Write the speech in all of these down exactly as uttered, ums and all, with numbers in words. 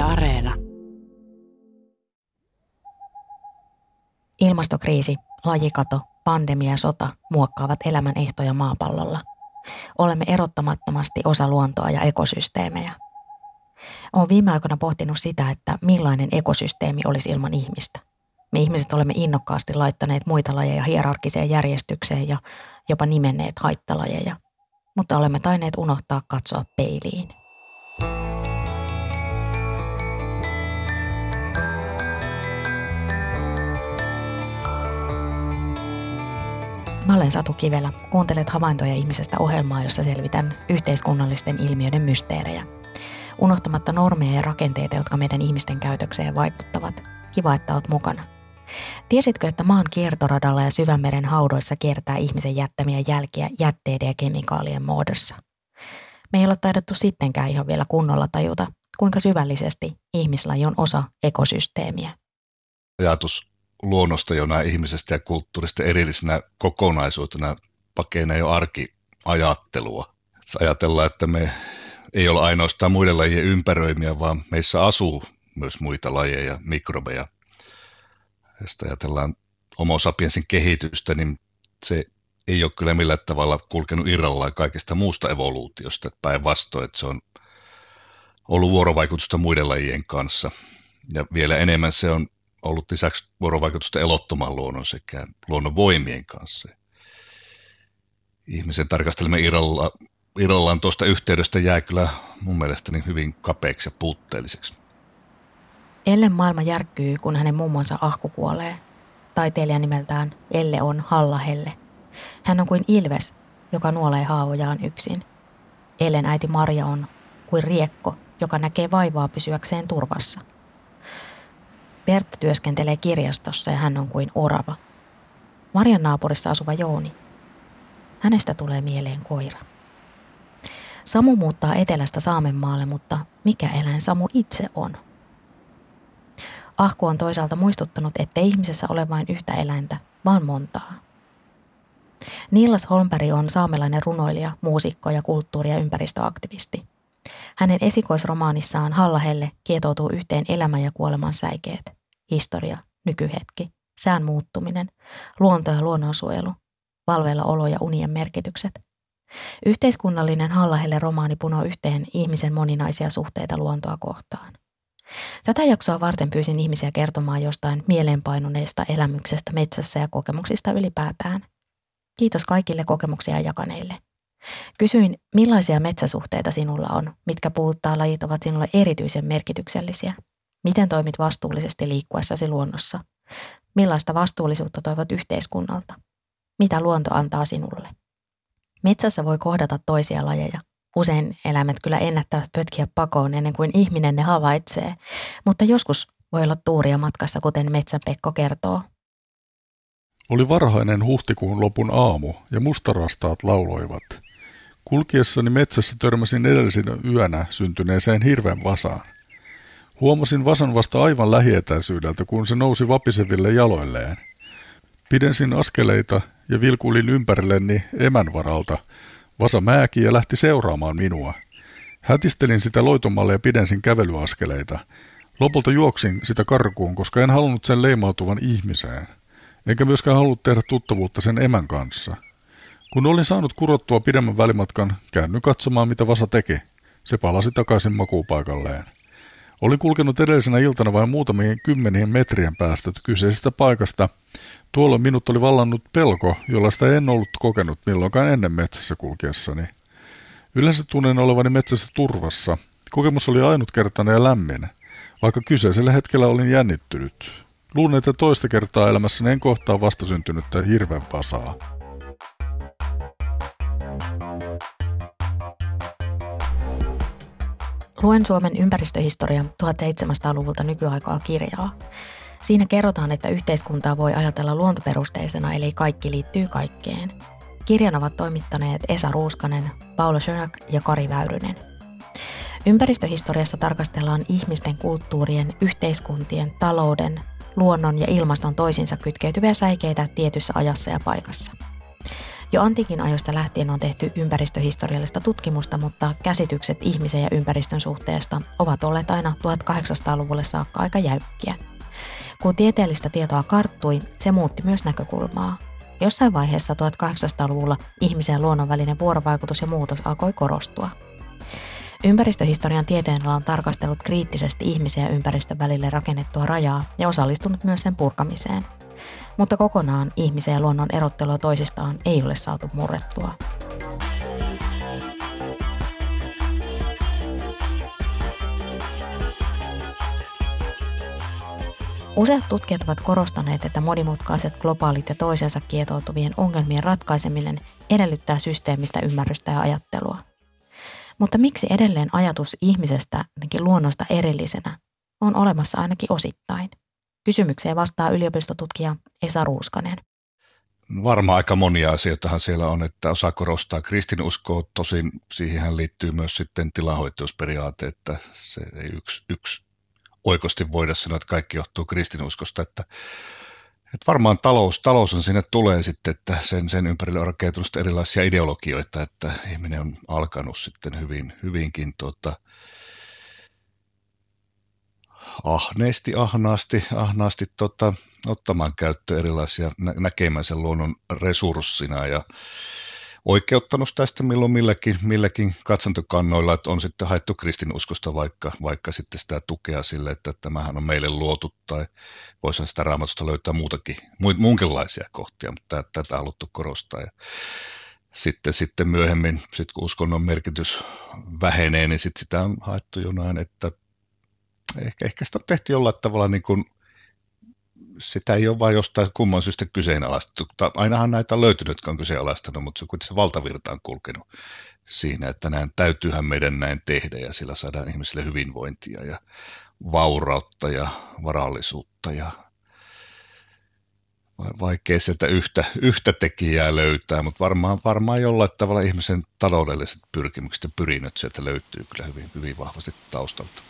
Yle Areena. Ilmastokriisi, lajikato, pandemia ja sota muokkaavat elämän ehtoja maapallolla. Olemme erottamattomasti osa luontoa ja ekosysteemejä. Olen viime aikoina pohtinut sitä, että millainen ekosysteemi olisi ilman ihmistä. Me ihmiset olemme innokkaasti laittaneet muita lajeja hierarkiseen järjestykseen ja jopa nimenneet haittalajeja. Mutta olemme tainneet unohtaa katsoa peiliin. Mä olen Satu Kivelä. Kuuntelet Havaintoja ihmisestä -ohjelmaa, jossa selvitän yhteiskunnallisten ilmiöiden mysteerejä. Unohtamatta normeja ja rakenteita, jotka meidän ihmisten käytökseen vaikuttavat. Kiva, että oot mukana. Tiesitkö, että maan kiertoradalla ja syvänmeren haudoissa kiertää ihmisen jättämiä jälkiä jätteiden ja kemikaalien muodossa? Me ei olla taidottu sittenkään ihan vielä kunnolla tajuta, kuinka syvällisesti ihmislaji on osa ekosysteemiä. Ajatus luonnosta jona ihmisestä ja kulttuurista erillisenä kokonaisuutena pakenee jo arkiajattelua. Ajatellaan, että me ei ole ainoastaan muiden lajien ympäröimiä, vaan meissä asuu myös muita lajeja, mikrobeja. Jos ajatellaan homo sapiensin kehitystä, niin se ei ole kyllä millään tavalla kulkenut irrallaan kaikesta muusta evoluutiosta. Päinvastoin, että se on ollut vuorovaikutusta muiden lajien kanssa. Ja vielä enemmän se on ollut lisäksi vuorovaikutusta elottoman luonnon sekä luonnonvoimien kanssa. Ihmisen tarkastelemme irralla, irrallaan tuosta yhteydestä jää kyllä mun mielestäni hyvin kapeaksi ja puutteelliseksi. Ellen maailma järkkyy, kun hänen mummonsa Ahku kuolee. Taiteilija nimeltään Elle on Halla-Helle. Hän on kuin ilves, joka nuolee haavojaan yksin. Ellen äiti Marja on kuin riekko, joka näkee vaivaa pysyäkseen turvassa. Bertta työskentelee kirjastossa ja hän on kuin orava. Marjan naapurissa asuva Jouni. Hänestä tulee mieleen koira. Samu muuttaa etelästä Saamenmaalle, mutta mikä eläin Samu itse on? Ahku on toisaalta muistuttanut, ettei ihmisessä ole vain yhtä eläintä, vaan montaa. Niilas Holmberg on saamelainen runoilija, muusikko ja kulttuuri- ja ympäristöaktivisti. Hänen esikoisromaanissaan Halla-Helle kietoutuu yhteen elämän ja kuoleman säikeet, historia, nykyhetki, sään muuttuminen, luonto ja luonnonsuojelu, valveilla olo ja unien merkitykset. Yhteiskunnallinen Halla-Helle-romaani punoo yhteen ihmisen moninaisia suhteita luontoa kohtaan. Tätä jaksoa varten pyysin ihmisiä kertomaan jostain mieleenpainuneesta elämyksestä metsässä ja kokemuksista ylipäätään. Kiitos kaikille kokemuksia jakaneille. Kysyin, millaisia metsäsuhteita sinulla on, mitkä puhuttaa lajit ovat sinulle erityisen merkityksellisiä, miten toimit vastuullisesti liikkuessasi luonnossa, millaista vastuullisuutta toivot yhteiskunnalta, mitä luonto antaa sinulle. Metsässä voi kohdata toisia lajeja. Usein eläimet kyllä ennättävät pötkiä pakoon ennen kuin ihminen ne havaitsee, mutta joskus voi olla tuuria matkassa, kuten Metsänpekko kertoo. Oli varhainen huhtikuun lopun aamu ja mustarastaat lauloivat. Kulkiessani metsässä törmäsin edellisenä yönä syntyneeseen hirven vasaan. Huomasin vasan vasta aivan lähietäisyydeltä, kun se nousi vapiseville jaloilleen. Pidensin askeleita ja vilkuilin ympärilleni emän varalta. Vasa määki ja lähti seuraamaan minua. Hätistelin sitä loitomalle ja pidensin kävelyaskeleita. Lopulta juoksin sitä karkuun, koska en halunnut sen leimautuvan ihmiseen. Enkä myöskään halunnut tehdä tuttavuutta sen emän kanssa. Kun olin saanut kurottua pidemmän välimatkan, käännyin katsomaan, mitä vasa teki. Se palasi takaisin makuupaikalleen. Olin kulkenut edellisenä iltana vain muutamien kymmenien metrien päästä kyseisestä paikasta. Tuolloin minut oli vallannut pelko, jollaista en ollut kokenut milloinkaan ennen metsässä kulkiessani. Yleensä tunnen olevani metsässä turvassa. Kokemus oli ainutkertainen ja lämmin, vaikka kyseisellä hetkellä olin jännittynyt. Luulen, että toista kertaa elämässäni en kohtaa vastasyntynyttä hirven vasaa. Luen Suomen ympäristöhistorian tuhatseitsemänsataaluvulta nykyaikaa kirjaa. Siinä kerrotaan, että yhteiskuntaa voi ajatella luontoperusteisena, eli kaikki liittyy kaikkeen. Kirjan ovat toimittaneet Esa Ruuskanen, Paula Schönek ja Kari Väyrynen. Ympäristöhistoriassa tarkastellaan ihmisten, kulttuurien, yhteiskuntien, talouden, luonnon ja ilmaston toisiinsa kytkeytyviä säikeitä tietyssä ajassa ja paikassa. Jo antiikin ajoista lähtien on tehty ympäristöhistoriallista tutkimusta, mutta käsitykset ihmisen ja ympäristön suhteesta ovat olleet aina tuhatkahdeksansataaluvulle saakka aika jäykkiä. Kun tieteellistä tietoa karttui, se muutti myös näkökulmaa. Jossain vaiheessa tuhatkahdeksansataaluvulla ihmisen ja luonnon välinen vuorovaikutus ja muutos alkoi korostua. Ympäristöhistorian tieteenala on tarkastellut kriittisesti ihmisen ja ympäristön välille rakennettua rajaa ja osallistunut myös sen purkamiseen. Mutta kokonaan ihmisen ja luonnon erottelua toisistaan ei ole saatu murrettua. Useat tutkijat ovat korostaneet, että monimutkaiset globaalit ja toisensa kietoutuvien ongelmien ratkaiseminen edellyttää systeemistä ymmärrystä ja ajattelua. Mutta miksi edelleen ajatus ihmisestä, ainakin luonnosta erillisenä, on olemassa ainakin osittain? Kysymykseen vastaa yliopistotutkija Esa Ruuskanen. Varmaan aika monia asioitahan siellä on, että osa korostaa kristinuskoa, tosin siihen liittyy myös sitten tilanhoitoisperiaate, että se ei yksi, yksi oikosti voida sanoa, että kaikki johtuu kristinuskosta, että, että varmaan talous, talous on sinne tulee sitten, että sen, sen ympärille on rakentunut erilaisia ideologioita, että ihminen on alkanut sitten hyvin, hyvinkin tuota, ahneesti, ahnaasti, ahnaasti tota, ottamaan käyttöön erilaisia nä- näkemänsä luonnon resurssina ja oikeuttanut tästä milloin milläkin, milläkin katsantokannoilla, että on sitten haettu kristinuskosta vaikka, vaikka sitten sitä tukea sille, että tämähän on meille luotu tai voisihan sitä Raamatusta löytää muutakin, muunkinlaisia kohtia, mutta tätä on haluttu korostaa. Ja sitten, sitten myöhemmin, sit kun uskonnon merkitys vähenee, niin sit sitä on haettu jonain, että Ehkä, ehkä sitä on tehty jollain tavalla, niin kuin, sitä ei ole vain jostain kumman syystä kyseenalaistettu. Ainahan näitä on löytynyt, jotka on kyseenalaistanut, mutta se on kuitenkin valtavirta on kulkenut siinä, että näin täytyyhän meidän näin tehdä ja sillä saadaan ihmisille hyvinvointia ja vaurautta ja varallisuutta. Ja vaikea sieltä yhtä, yhtä tekijää löytää, mutta varmaan, varmaan jollain tavalla ihmisen taloudelliset pyrkimykset ja pyrinnöt sieltä löytyy kyllä hyvin, hyvin vahvasti taustalta.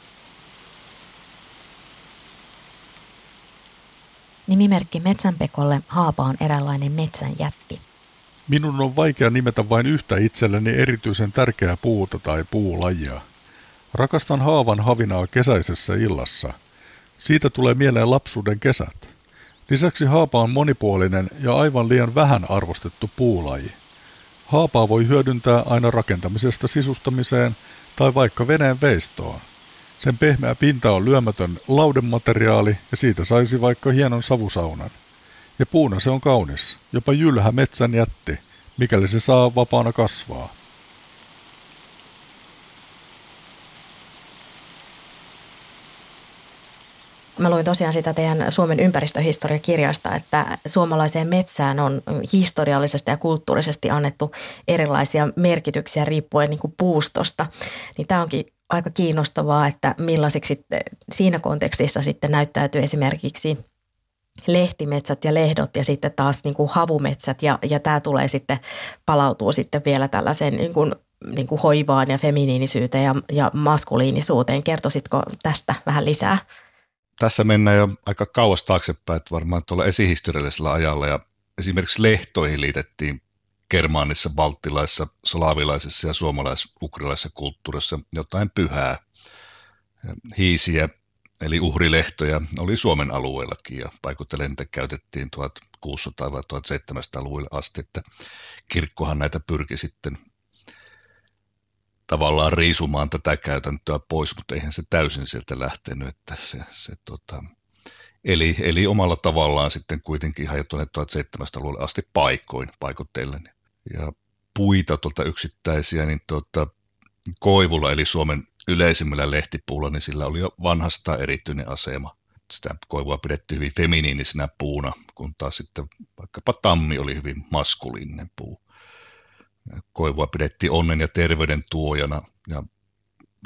Nimimerkki Metsänpekolle Haapa on eräänlainen metsänjätti. Minun on vaikea nimetä vain yhtä itselleni erityisen tärkeää puuta tai puulajia. Rakastan Haavan havinaa kesäisessä illassa. Siitä tulee mieleen lapsuuden kesät. Lisäksi Haapa on monipuolinen ja aivan liian vähän arvostettu puulaji. Haapaa voi hyödyntää aina rakentamisesta sisustamiseen tai vaikka veneen veistoon. Sen pehmeä pinta on lyömätön laudemateriaali ja siitä saisi vaikka hienon savusaunan. Ja puuna se on kaunis, jopa jylhä metsän jätti, mikäli se saa vapaana kasvaa. Mä luin tosiaan sitä teidän Suomen ympäristöhistoriakirjasta, että suomalaiseen metsään on historiallisesti ja kulttuurisesti annettu erilaisia merkityksiä riippuen niin kuin puustosta. Niin tää onkin aika kiinnostavaa, että millaisiksi siinä kontekstissa sitten näyttäytyy esimerkiksi lehtimetsät ja lehdot ja sitten taas niin kuin havumetsät ja, ja tämä tulee sitten, palautuu sitten vielä tällaiseen niin kuin, niin kuin hoivaan ja feminiinisyyteen ja, ja maskuliinisuuteen. Kertoisitko tästä vähän lisää? Tässä mennään jo aika kauas taaksepäin, että varmaan tuolla esihistoriallisella ajalla ja esimerkiksi lehtoihin liitettiin germaanissa, balttilaisessa, slaavilaisessa ja suomalais-ukrilaisessa kulttuurissa jotain pyhää. Hiisiä, eli uhrilehtoja, oli Suomen alueellakin ja paikotellen niitä käytettiin tuhatkuusisataa- tai tuhatseitsemänsataaluvulle asti, että kirkkohan näitä pyrki sitten tavallaan riisumaan tätä käytäntöä pois, mutta eihän se täysin sieltä lähtenyt, että se, se tota, eli, eli omalla tavallaan sitten kuitenkin hajotuneet tuhatseitsemänsataaluvulle asti paikoin, paikoitellen. Ja puita tuolta yksittäisiä, niin tuota, koivulla eli Suomen yleisimmällä lehtipuulla, niin sillä oli jo vanhasta erityinen asema. Sitä koivua pidettiin hyvin feminiinisenä puuna, kun taas sitten vaikkapa tammi oli hyvin maskuliininen puu. Koivua pidettiin onnen ja terveyden tuojana. Ja,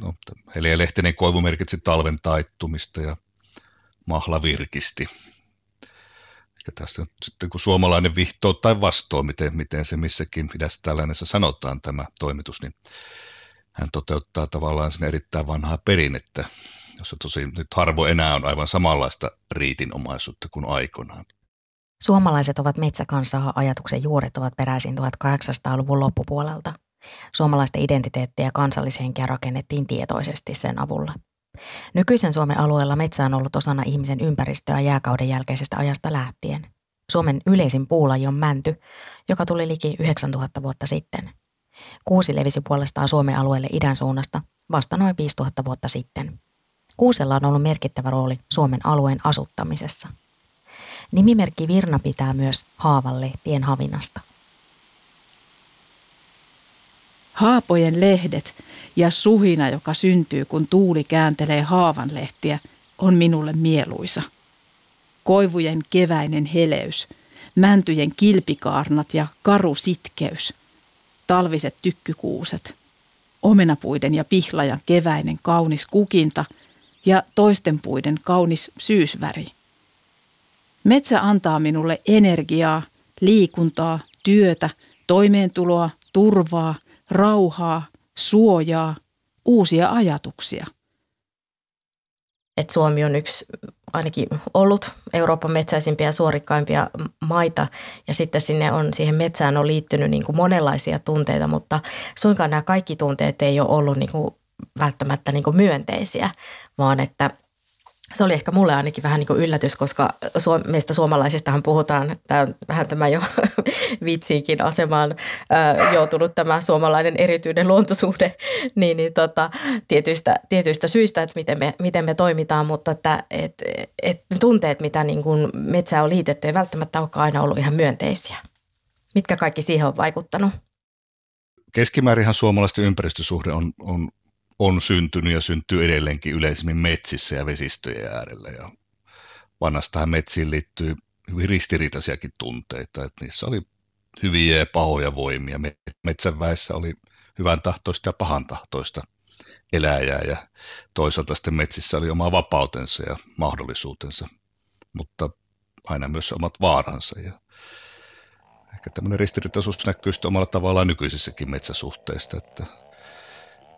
no, heleä lehtinen koivu merkitsi talven taittumista ja mahla virkisti. Eli tästä on sitten kun suomalainen vihtoo tai vastoo, miten, miten se missäkin pidässä tällaisessa sanotaan tämä toimitus, niin hän toteuttaa tavallaan sen erittäin vanhaa perinnettä, jossa tosi nyt harvo enää on aivan samanlaista riitinomaisuutta kuin aikanaan. Suomalaiset ovat metsäkansaa, ajatuksen juuret ovat peräisin tuhatkahdeksansataaluvun loppupuolelta. Suomalaisten identiteettiä ja kansallishenkeä rakennettiin tietoisesti sen avulla. Nykyisen Suomen alueella metsä on ollut osana ihmisen ympäristöä jääkauden jälkeisestä ajasta lähtien. Suomen yleisin puulaji on mänty, joka tuli liki yhdeksäntuhatta vuotta sitten. Kuusi levisi puolestaan Suomen alueelle idän suunnasta vasta noin viisituhatta vuotta sitten. Kuusella on ollut merkittävä rooli Suomen alueen asuttamisessa. Nimimerkki Virna pitää myös haavan lehtien havinasta. Haapojen lehdet ja suhina, joka syntyy, kun tuuli kääntelee haavan lehtiä, on minulle mieluisa. Koivujen keväinen heleys, mäntyjen kilpikaarnat ja karu sitkeys, talviset tykkykuuset, omenapuiden ja pihlajan keväinen kaunis kukinta ja toisten puiden kaunis syysväri. Metsä antaa minulle energiaa, liikuntaa, työtä, toimeentuloa, turvaa, rauhaa, suojaa, uusia ajatuksia. Et Suomi on yksi ainakin ollut Euroopan metsäisimpiä ja suorikkaimpia maita, ja sitten sinne on, siihen metsään on liittynyt niin kuin monenlaisia tunteita, mutta suinkaan nämä kaikki tunteet ei ole ollut niin kuin välttämättä niin kuin myönteisiä, vaan että se oli ehkä mulle ainakin vähän niin kuin yllätys, koska meistä suomalaisistahan puhutaan, tämä vähän tämä jo vitsiinkin asemaan joutunut tämä suomalainen erityinen luontosuhde niin, niin tota, tietyistä, tietyistä syistä, että miten me, miten me toimitaan, mutta että, et, et tunteet, mitä niin kuin metsään on liitetty, ei välttämättä olekaan aina ollut ihan myönteisiä. Mitkä kaikki siihen on vaikuttanut? Keskimäärinhan suomalaisten ympäristösuhde on, on on syntynyt ja syntyy edelleenkin yleisemmin metsissä ja vesistöjen äärellä. Ja vanhastahan metsiin liittyy hyvin ristiriitaisiakin tunteita, että niissä oli hyviä ja pahoja voimia. Metsän väessä oli hyvän tahtoista ja pahan tahtoista eläjää, ja toisaalta sitten metsissä oli oma vapautensa ja mahdollisuutensa, mutta aina myös omat vaaransa. Ja ehkä tämmöinen ristiriitaisuus näkyy sitten omalla tavallaan nykyisissäkin metsäsuhteista, että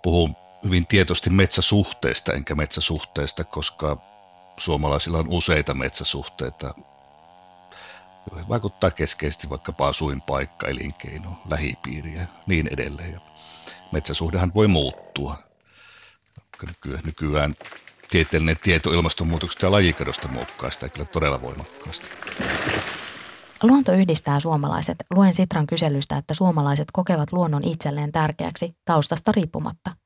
puhun hyvin tietysti metsäsuhteista enkä metsäsuhteista, koska suomalaisilla on useita metsäsuhteita, joihin vaikuttaa keskeisesti vaikkapa asuinpaikka, elinkeino, lähipiiri ja niin edelleen. Ja metsäsuhdehan voi muuttua. Nykyään tieteellinen tieto ilmastonmuutoksesta ja lajikadosta muokkaa sitä kyllä todella voimakkaasti. Luonto yhdistää suomalaiset. Luen Sitran kyselystä, että suomalaiset kokevat luonnon itselleen tärkeäksi taustasta riippumatta.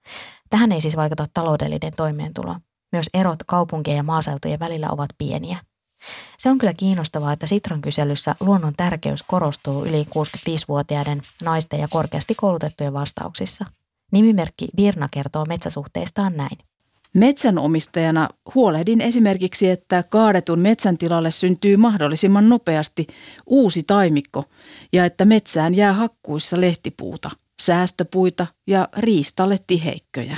Tähän ei siis vaikuta taloudellinen toimeentulo. Myös erot kaupunkien ja maaseutujen välillä ovat pieniä. Se on kyllä kiinnostavaa, että Sitran kyselyssä luonnon tärkeys korostuu yli kuusikymmentäviisivuotiaiden naisten ja korkeasti koulutettujen vastauksissa. Nimimerkki Virna kertoo metsäsuhteistaan näin. Metsänomistajana huolehdin esimerkiksi, että kaadetun metsän tilalle syntyy mahdollisimman nopeasti uusi taimikko ja että metsään jää hakkuissa lehtipuuta, säästöpuita ja riistalle tiheikköjä.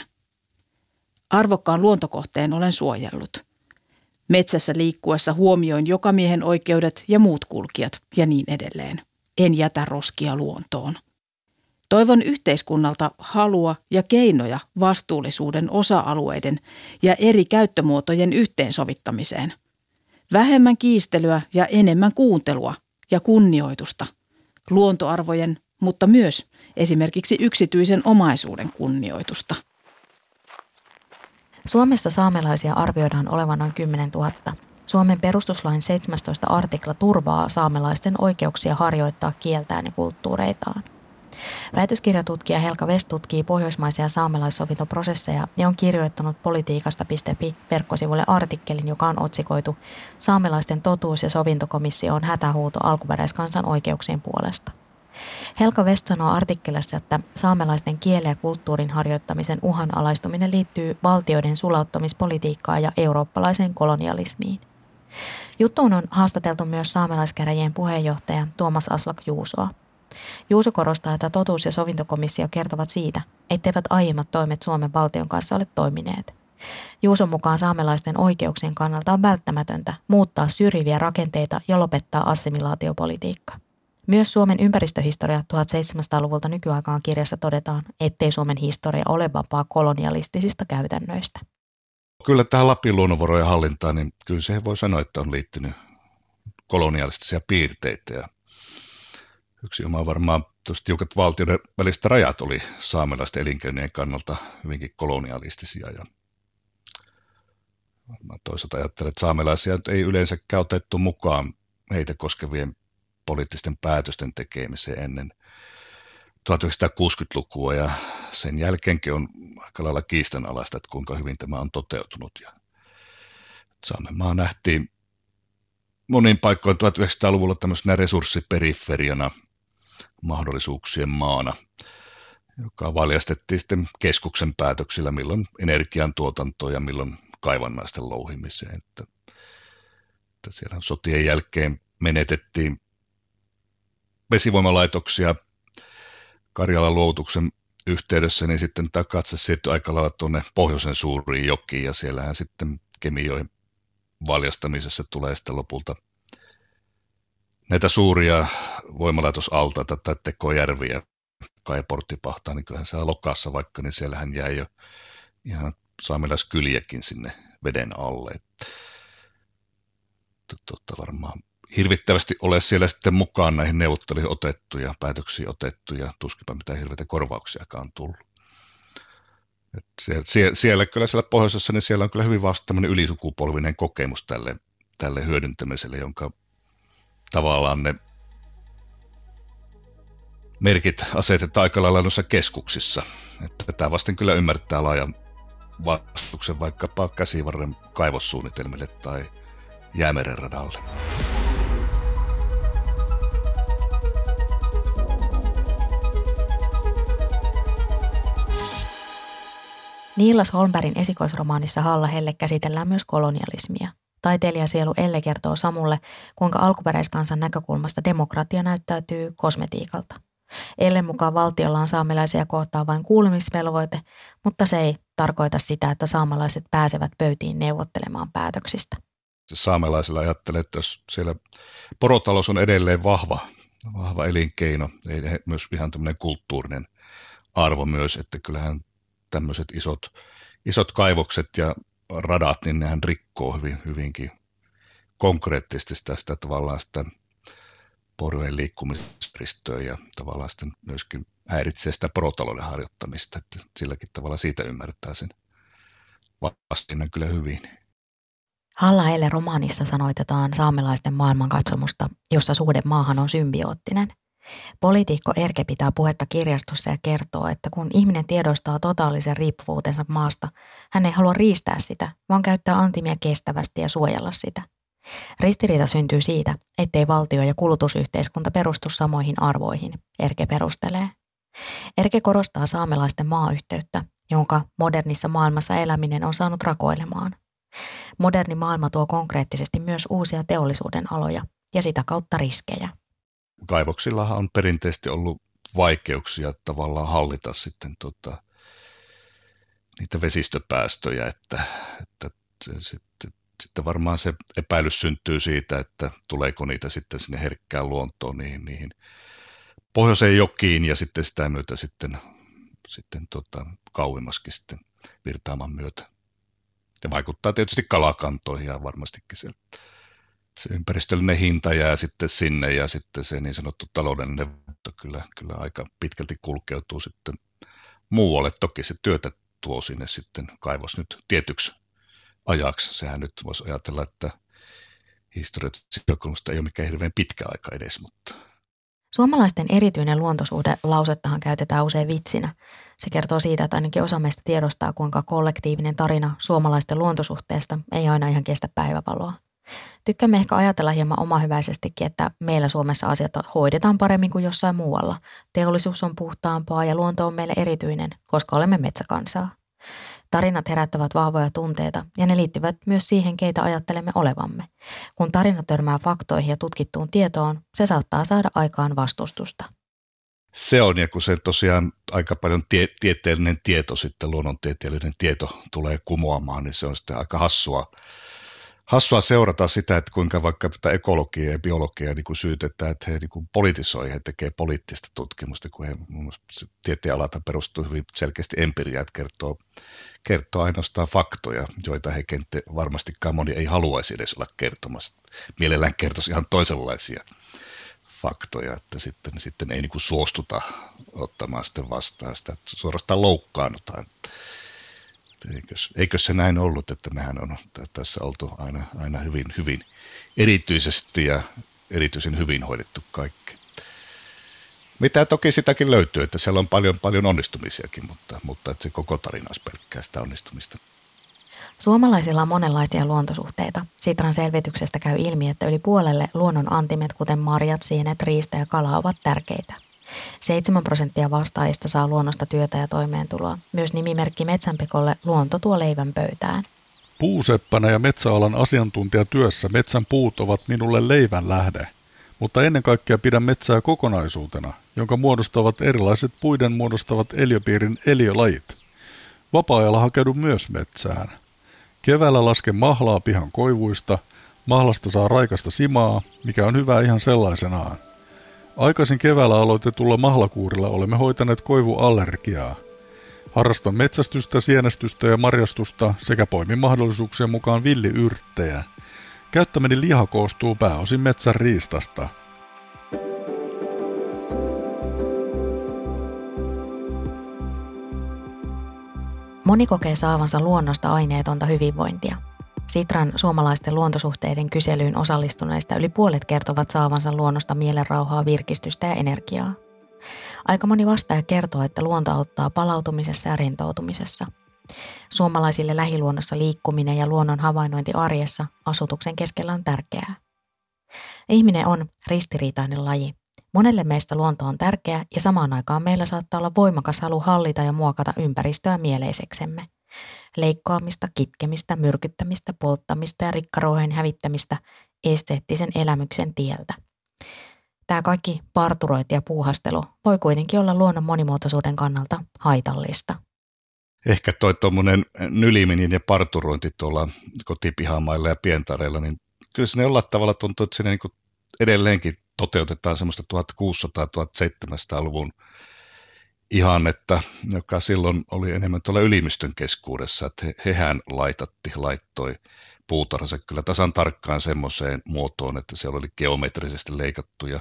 Arvokkaan luontokohteen olen suojellut. Metsässä liikkuessa huomioin jokamiehen oikeudet ja muut kulkijat ja niin edelleen. En jätä roskia luontoon. Toivon yhteiskunnalta halua ja keinoja vastuullisuuden osa-alueiden ja eri käyttömuotojen yhteensovittamiseen. Vähemmän kiistelyä ja enemmän kuuntelua ja kunnioitusta. Luontoarvojen, mutta myös esimerkiksi yksityisen omaisuuden kunnioitusta. Suomessa saamelaisia arvioidaan olevan noin kymmenen tuhatta. Suomen perustuslain seitsemästoista artikla turvaa saamelaisten oikeuksia harjoittaa kieltään ja kulttuureitaan. Väitöskirjatutkija Helga West tutkii pohjoismaisia saamelaissovintoprosesseja ja on kirjoittanut politiikasta piste fi verkkosivulle artikkelin, joka on otsikoitu Saamelaisten totuus- ja sovintokomission hätähuuto alkuperäiskansan oikeuksien puolesta. Helga West sanoo artikkelissa, että saamelaisten kielen ja kulttuurin harjoittamisen uhanalaistuminen liittyy valtioiden sulauttamispolitiikkaan ja eurooppalaiseen kolonialismiin. Juttuun on haastateltu myös saamelaiskäräjien puheenjohtaja Tuomas Aslak Juusoa. Juuso korostaa, että totuus- ja sovintokomissio kertovat siitä, etteivät aiemmat toimet Suomen valtion kanssa ole toimineet. Juuson mukaan saamelaisten oikeuksien kannalta on välttämätöntä muuttaa syrjiviä rakenteita ja lopettaa assimilaatiopolitiikka. Myös Suomen ympäristöhistoria tuhatseitsemänsataaluvulta nykyaikaan kirjassa todetaan, ettei Suomen historia ole vapaa kolonialistisista käytännöistä. Kyllä tähän Lapin luonnonvarojen hallintaan, niin kyllä se voi sanoa, että on liittynyt kolonialistisia piirteitä. Ja yksi oma varmaan tiukat valtioiden välistä rajat oli saamelaisten elinkeinojen kannalta hyvinkin kolonialistisia. Ja toisaalta ajattelen, että saamelaisia ei yleensäkään otettu mukaan heitä koskevien poliittisten päätösten tekemiseen ennen tuhatyhdeksänsataakuusikymmentälukua, ja sen jälkeenkin on aika lailla kiistanalaista, että kuinka hyvin tämä on toteutunut. Ja Saamenmaa nähtiin monin paikkoin tuhatyhdeksänsataaluvulla tämmöisenä resurssiperiferiana, mahdollisuuksien maana, joka valjastettiin sitten keskuksen päätöksillä, milloin energiantuotantoon ja milloin kaivannaisten louhimiseen. Että, että siellä sotien jälkeen menetettiin vesivoimalaitoksia Karjalan luovutuksen yhteydessä, niin sitten tämä katse siirtyi aika lailla tuonne pohjoisen suuriin jokiin, ja siellähän sitten Kemijoen valjastamisessa tulee sitten lopulta näitä suuria voimalaitosaltaita tai tekojärviä, Kaiporttipahtaa, niin kyllähän siellä Lokassa vaikka, niin siellähän jäi jo ihan saamelaiskyliäkin sinne veden alle. Totta varmaan hirvittävästi ole siellä sitten mukaan näihin neuvotteluihin otettu ja päätöksiin otettu, ja tuskinpä mitään hirveitä korvauksiakaan tullut. Et siellä, siellä kyllä siellä pohjoisessa, niin siellä on kyllä hyvin vasta tämmöinen ylisukupolvinen kokemus tälle, tälle hyödyntämiselle, jonka tavallaan ne merkit asetetaan aika lailla noissa keskuksissa. Että tätä vasten kyllä ymmärtää laajan vastuksen vaikkapa Käsivarren kaivossuunnitelmille tai Jäämeren radalle. Niilas Holmbergin esikoisromaanissa Halla-Helle käsitellään myös kolonialismia. Taiteilijasielu Elle kertoo Samulle, kuinka alkuperäiskansan näkökulmasta demokratia näyttäytyy kosmetiikalta. Ellen mukaan valtiolla on saamelaisia kohtaan vain kuulemisvelvoite, mutta se ei tarkoita sitä, että saamelaiset pääsevät pöytiin neuvottelemaan päätöksistä. Saamelaisilla ajattelee, että jos siellä porotalous on edelleen vahva, vahva elinkeino, ei myös ihan tämmöinen kulttuurinen arvo myös, että kyllähän tämmöiset isot, isot kaivokset ja radat, niin nehän rikkoo hyvin, hyvinkin konkreettisesti sitä, sitä tavallaan sitä porojen liikkumisristöä ja tavallaan sitten myöskin häiritsee sitä porotalouden harjoittamista, että silläkin tavalla siitä ymmärtää sen vastinnan kyllä hyvin. Halla-Helle romaanissa sanoitetaan saamelaisten maailmankatsomusta, jossa suhde maahan on symbioottinen. Poliitikko Erke pitää puhetta kirjastossa ja kertoo, että kun ihminen tiedostaa totaalisen riippuvuutensa maasta, hän ei halua riistää sitä, vaan käyttää antimia kestävästi ja suojella sitä. Ristiriita syntyy siitä, ettei valtio- ja kulutusyhteiskunta perustu samoihin arvoihin, Erke perustelee. Erke korostaa saamelaisten maayhteyttä, jonka modernissa maailmassa eläminen on saanut rakoilemaan. Moderni maailma tuo konkreettisesti myös uusia teollisuuden aloja ja sitä kautta riskejä. Kaivoksillahan on perinteisesti ollut vaikeuksia tavallaan hallita sitten tuota, niitä vesistöpäästöjä, että, että sitten Sitten varmaan se epäilys syntyy siitä, että tuleeko niitä sitten sinne herkkään luontoon niihin, niihin pohjoiseen jokiin ja sitten sitä myötä sitten, sitten tota, kauemmaskin sitten virtaaman myötä. Ja vaikuttaa tietysti kalakantoihin ja varmastikin se, se ympäristöllinen hinta jää sitten sinne ja sitten se niin sanottu taloudellinen vaikutus kyllä, kyllä aika pitkälti kulkeutuu sitten muualle. Toki se työtä tuo sinne sitten kaivos nyt tietyksi ajaksi. Sehän nyt voisi ajatella, että historiallisesta ei ole mikään hirveän pitkä aika edes, mutta... Suomalaisten erityinen luontosuhde lausettahan käytetään usein vitsinä. Se kertoo siitä, että ainakin osa meistä tiedostaa, kuinka kollektiivinen tarina suomalaisten luontosuhteesta ei aina ihan kestä päivävaloa. Tykkäämme ehkä ajatella hieman omahyväisestikin, että meillä Suomessa asiat hoidetaan paremmin kuin jossain muualla. Teollisuus on puhtaampaa ja luonto on meille erityinen, koska olemme metsäkansaa. Tarinat herättävät vahvoja tunteita ja ne liittyvät myös siihen, keitä ajattelemme olevamme. Kun tarina törmää faktoihin ja tutkittuun tietoon, se saattaa saada aikaan vastustusta. Se on, ja kun se tosiaan aika paljon tie, tieteellinen tieto, sitten luonnontieteellinen tieto tulee kumoamaan, niin se on sitten aika hassua, hassua seurata sitä, että kuinka vaikka ekologia ja biologia niin kuin syytetään, että he niin kuin politisoi, he tekee poliittista tutkimusta, kun he tieteen alalta perustuu hyvin selkeästi empiriaan, että kertoo, kertoo ainoastaan faktoja, joita he kenttä varmastikaan moni ei haluaisi edes olla kertomassa. Mielellään kertoisi ihan toisenlaisia faktoja, että sitten, sitten ei niin kuin suostuta ottamaan sitten vastaan sitä, että suorastaan loukkaannutaan. Eikös, eikös se näin ollut, että mehän on tässä oltu aina, aina hyvin, hyvin erityisesti ja erityisen hyvin hoidettu kaikki. Mitä toki sitäkin löytyy, että siellä on paljon, paljon onnistumisiakin, mutta, mutta että se koko tarina olisi pelkkää sitä onnistumista. Suomalaisilla on monenlaisia luontosuhteita. Sitran selvityksestä käy ilmi, että yli puolelle luonnon antimet, kuten marjat, siinet, riistä ja kala, ovat tärkeitä. seitsemän prosenttia vastaajista saa luonnosta työtä ja toimeentuloa. Myös nimimerkki Metsänpekolle luonto tuo leivän pöytään. Puuseppänä ja metsäalan asiantuntijatyössä metsän puut ovat minulle leivän lähde, mutta ennen kaikkea pidän metsää kokonaisuutena, jonka muodostavat erilaiset puiden muodostavat eliöpiirin eliölajit. Vapaa-ajalla hakeudun myös metsään. Keväällä lasken mahlaa pihan koivuista, mahlasta saa raikasta simaa, mikä on hyvää ihan sellaisenaan. Aikaisin keväällä aloitetulla mahlakuurilla olemme hoitaneet koivuallergiaa. Harrastan metsästystä, sienestystä ja marjastusta sekä poimin mahdollisuuksien mukaan villiyrttejä. Käyttämäni liha koostuu pääosin metsän riistasta. Moni kokee saavansa luonnosta aineetonta hyvinvointia. Sitran suomalaisten luontosuhteiden kyselyyn osallistuneista yli puolet kertovat saavansa luonnosta mielenrauhaa, virkistystä ja energiaa. Aika moni vastaaja kertoo, että luonto auttaa palautumisessa ja rentoutumisessa. Suomalaisille lähiluonnossa liikkuminen ja luonnon havainnointi arjessa asutuksen keskellä on tärkeää. Ihminen on ristiriitainen laji. Monelle meistä luonto on tärkeä ja samaan aikaan meillä saattaa olla voimakas halu hallita ja muokata ympäristöä mieleiseksemme. Leikkaamista, kitkemistä, myrkyttämistä, polttamista ja rikkaruoheen hävittämistä esteettisen elämyksen tieltä. Tämä kaikki parturointi ja puuhastelu voi kuitenkin olla luonnon monimuotoisuuden kannalta haitallista. Ehkä toi tuommoinen nyliminen ja parturointi tuolla kotipihamailla ja pientareilla, niin kyllä sinne jollain tavalla tuntuu, että sinne niin kuin edelleenkin toteutetaan semmoista tuhatkuusisataa–tuhatseitsemänsataaluvun ihannetta, joka silloin oli enemmän tuolla ylimystön keskuudessa, että he, hehän laitatti, laittoi puutarhansa kyllä tasan tarkkaan semmoiseen muotoon, että siellä oli geometrisesti leikattuja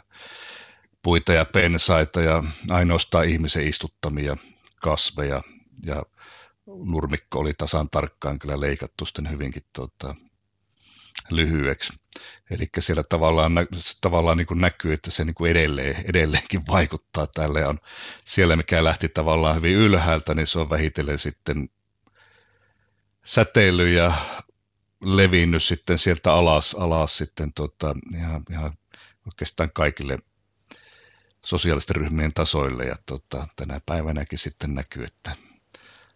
puita ja pensaita ja ainoastaan ihmisen istuttamia kasveja ja nurmikko oli tasan tarkkaan kyllä leikattu sitten hyvinkin tuota, lyhyeksi. Eli siellä tavallaan, tavallaan niin kuin näkyy, että se niin kuin edelleen, edelleenkin vaikuttaa. Täällä on siellä, mikä lähti tavallaan hyvin ylhäältä, niin se on vähitellen sitten säteily ja levinnyt sitten sieltä alas, alas sitten tota, ihan, ihan oikeastaan kaikille sosiaalisten ryhmien tasoille. Ja tota, tänä päivänäkin sitten näkyy, että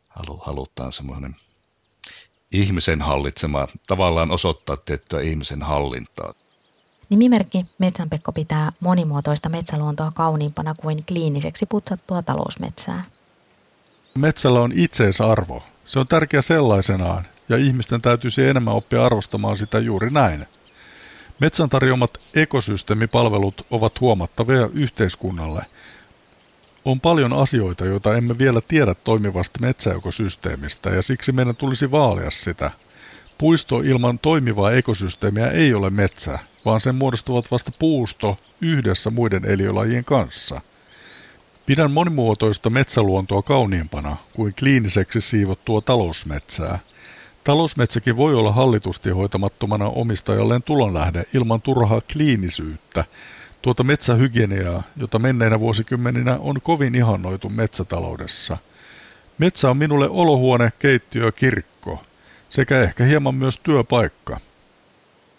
halu, halutaan semmoinen ihmisen hallitsemaa, tavallaan osoittaa tiettyä ihmisen hallintaa. Nimimerkki Metsänpekko pitää monimuotoista metsäluontoa kauniimpana kuin kliiniseksi putsattua talousmetsää. Metsällä on itseisarvo. Se on tärkeä sellaisenaan, ja ihmisten täytyisi enemmän oppia arvostamaan sitä juuri näin. Metsän tarjoamat ekosysteemipalvelut ovat huomattavia yhteiskunnalle. On paljon asioita, joita emme vielä tiedä toimivasta metsäekosysteemistä, ja siksi meidän tulisi vaalia sitä. Puisto ilman toimivaa ekosysteemiä ei ole metsä, vaan sen muodostuvat vasta puusto yhdessä muiden eliölajien kanssa. Pidän monimuotoista metsäluontoa kauniimpana kuin kliiniseksi siivottua talousmetsää. Talousmetsäkin voi olla hallitusti hoitamattomana omistajalleen tulonlähde ilman turhaa kliinisyyttä. Tuota metsähygieniaa, jota menneinä vuosikymmeninä on kovin ihannoitu metsätaloudessa. Metsä on minulle olohuone, keittiö ja kirkko, sekä ehkä hieman myös työpaikka.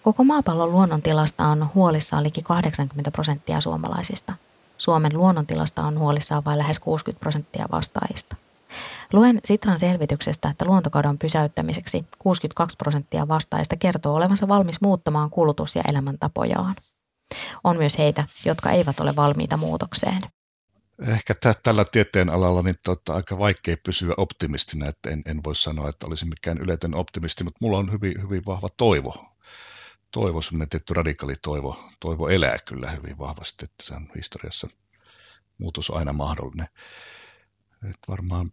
Koko maapallon luonnontilasta on huolissaan liki kahdeksankymmentä prosenttia suomalaisista. Suomen luonnontilasta on huolissaan vain lähes kuusikymmentä prosenttia vastaajista. Luen Sitran selvityksestä, että luontokadon pysäyttämiseksi kuusikymmentäkaksi prosenttia vastaajista kertoo olevansa valmis muuttamaan kulutus- ja elämäntapojaan. On myös heitä, jotka eivät ole valmiita muutokseen. Ehkä t- tällä tieteen alalla niin tota, aika vaikea pysyä optimistina. Että en, en voi sanoa, että olisin mikään yletön optimisti, mutta mulla on hyvin, hyvin vahva toivo. toivo, semmoinen tietty radikaali toivo, toivo elää kyllä hyvin vahvasti, että se on historiassa muutos aina mahdollinen. Että varmaan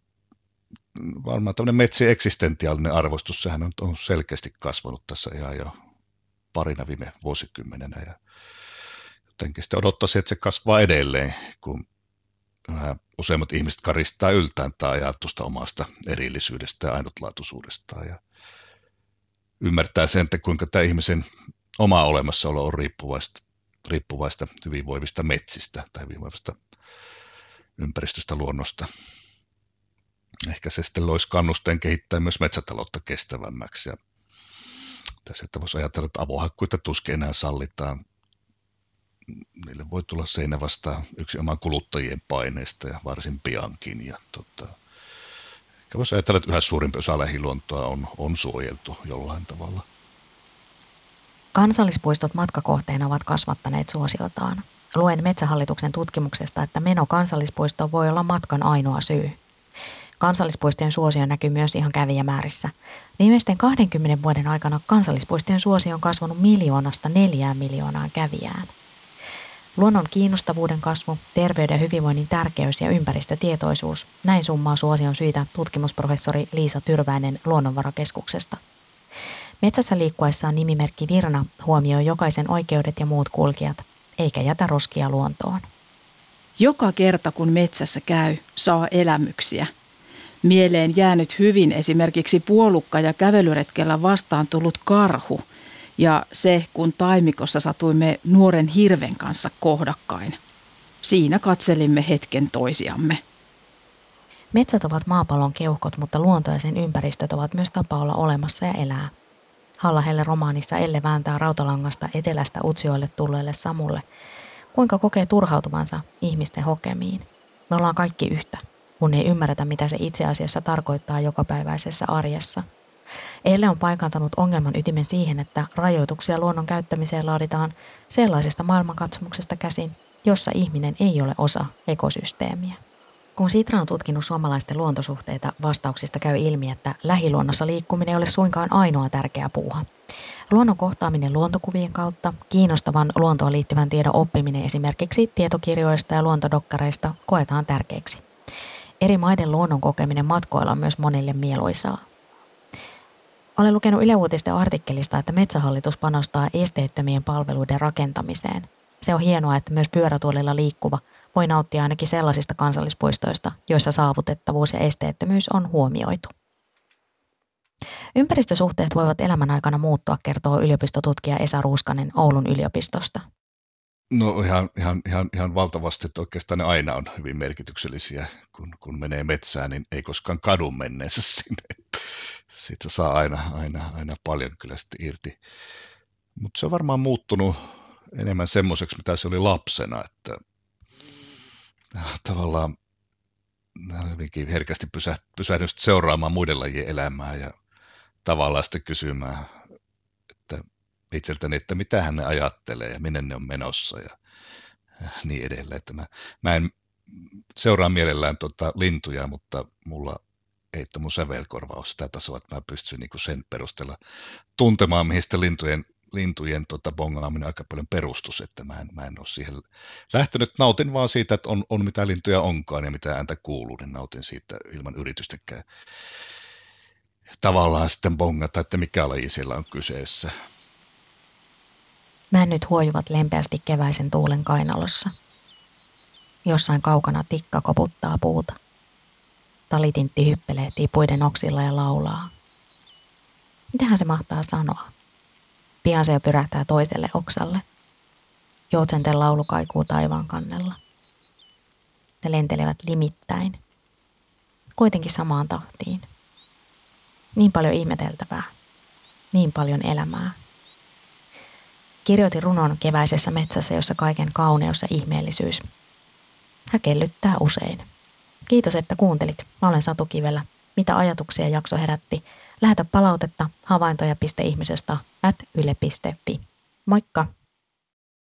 varmaan tämmöinen metsien eksistentiaalinen arvostus, sehän on, on selkeästi kasvanut tässä ihan jo parina viime vuosikymmenenä ja jotenkin sitä odottaisi, että se kasvaa edelleen, kun useimmat ihmiset karistaa yltään tai ajatusta omasta erillisyydestä ja ainutlaatuisuudestaan ja ymmärtää sen, että kuinka tämä ihmisen oma olemassaolo on riippuvaista, riippuvaista hyvinvoivista metsistä tai hyvinvoivasta ympäristöstä, luonnosta. Ehkä se sitten loisi kannusteen kehittää myös metsätaloutta kestävämmäksi. Ja tässä että voisi ajatella, että avohakkuita tuskin enää sallitaan. Niille voi tulla seinä vastaan yksi oman kuluttajien paineesta ja varsin piankin. Ja tota, ehkä voisi ajatella, että yhä suurimpi osa lähiluontoa on, on suojeltu jollain tavalla. Kansallispuistot matkakohteena ovat kasvattaneet suosiotaan. Luen Metsähallituksen tutkimuksesta, että meno kansallispuistoon voi olla matkan ainoa syy. Kansallispuistojen suosio näkyy myös ihan kävijämäärissä. Viimeisten kahdenkymmenen vuoden aikana kansallispuistojen suosio on kasvanut miljoonasta neljään miljoonaan kävijään. Luonnon kiinnostavuuden kasvu, terveyden ja hyvinvoinnin tärkeys ja ympäristötietoisuus, näin summaa suosion syitä tutkimusprofessori Liisa Tyrväinen Luonnonvarakeskuksesta. Metsässä liikkuessaan nimimerkki Virna huomioi jokaisen oikeudet ja muut kulkijat, eikä jätä roskia luontoon. Joka kerta kun metsässä käy, saa elämyksiä. Mieleen jäänyt hyvin esimerkiksi puolukka- ja kävelyretkellä vastaan tullut karhu ja se, kun taimikossa satuimme nuoren hirven kanssa kohdakkain. Siinä katselimme hetken toisiamme. Metsät ovat maapallon keuhkot, mutta luonto ja sen ympäristöt ovat myös tapa olla olemassa ja elää. Halla-Helle romaanissa Elle vääntää rautalangasta etelästä Utsjoelle tulleelle Samulle, kuinka kokee turhautuvansa ihmisten hokemiin. Me ollaan kaikki yhtä, kun ei ymmärretä, mitä se itse asiassa tarkoittaa jokapäiväisessä arjessa. Elle on paikantanut ongelman ytimen siihen, että rajoituksia luonnon käyttämiseen laaditaan sellaisesta maailmankatsomuksesta käsin, jossa ihminen ei ole osa ekosysteemiä. Kun Sitra on tutkinut suomalaisten luontosuhteita, vastauksista käy ilmi, että lähiluonnossa liikkuminen ei ole suinkaan ainoa tärkeä puuha. Luonnon kohtaaminen luontokuvien kautta, kiinnostavan luontoon liittyvän tiedon oppiminen esimerkiksi tietokirjoista ja luontodokkareista koetaan tärkeiksi. Eri maiden luonnon kokeminen matkoilla on myös monille mieluisaa. Olen lukenut Yle Uutisten artikkelista, että Metsähallitus panostaa esteettömien palveluiden rakentamiseen. Se on hienoa, että myös pyörätuolilla liikkuva voi nauttia ainakin sellaisista kansallispuistoista, joissa saavutettavuus ja esteettömyys on huomioitu. Ympäristösuhteet voivat elämän aikana muuttua, kertoo yliopistotutkija Esa Ruuskanen Oulun yliopistosta. No ihan, ihan, ihan, ihan valtavasti, että oikeastaan ne aina on hyvin merkityksellisiä. Kun, kun menee metsään, niin ei koskaan kadu menneensä sinne. Siitä saa aina, aina, aina paljon kyllä sitten irti. Mutta se on varmaan muuttunut enemmän semmoiseksi, mitä se oli lapsena, että tavallaan hyvinkin herkästi pysähdyn seuraamaan muiden lajien elämää ja tavallaan sitten kysymään että itseltäni, että mitähän ne ajattelee ja minne ne on menossa ja niin edelleen. Että mä, mä en seuraa mielellään tuota lintuja, mutta mulla ei mun sävelkorva ole sitä tasoa, että mä pystyn niinku sen perusteella tuntemaan, mihin sitä lintujen lintujen tota, bongaaminen aika paljon perustus, että mä en, mä en ole siihen lähtenyt. Nautin vaan siitä, että on, on mitä lintuja onkaan ja mitä ääntä kuuluu, niin nautin siitä ilman yritystäkään tavallaan sitten bongata, että mikä laji siellä on kyseessä. Männyt huojuvat lempeästi keväisen tuulen kainalossa. Jossain kaukana tikka koputtaa puuta. Talitintti hyppelehtii puiden oksilla ja laulaa. Mitähän se mahtaa sanoa? Pian se jo pyrähtää toiselle oksalle. Joutsenten laulu kaikuu taivaan kannella. Ne lentelevät limittäin. Kuitenkin samaan tahtiin. Niin paljon ihmeteltävää. Niin paljon elämää. Kirjoitin runon keväisessä metsässä, jossa kaiken kauneus ja ihmeellisyys häkellyttää usein. Kiitos, että kuuntelit. Mä olen Satu Kivelä. Mitä ajatuksia jakso herätti? Lähetä palautetta havaintoja piste ihmisestä at yle piste fi. Moikka!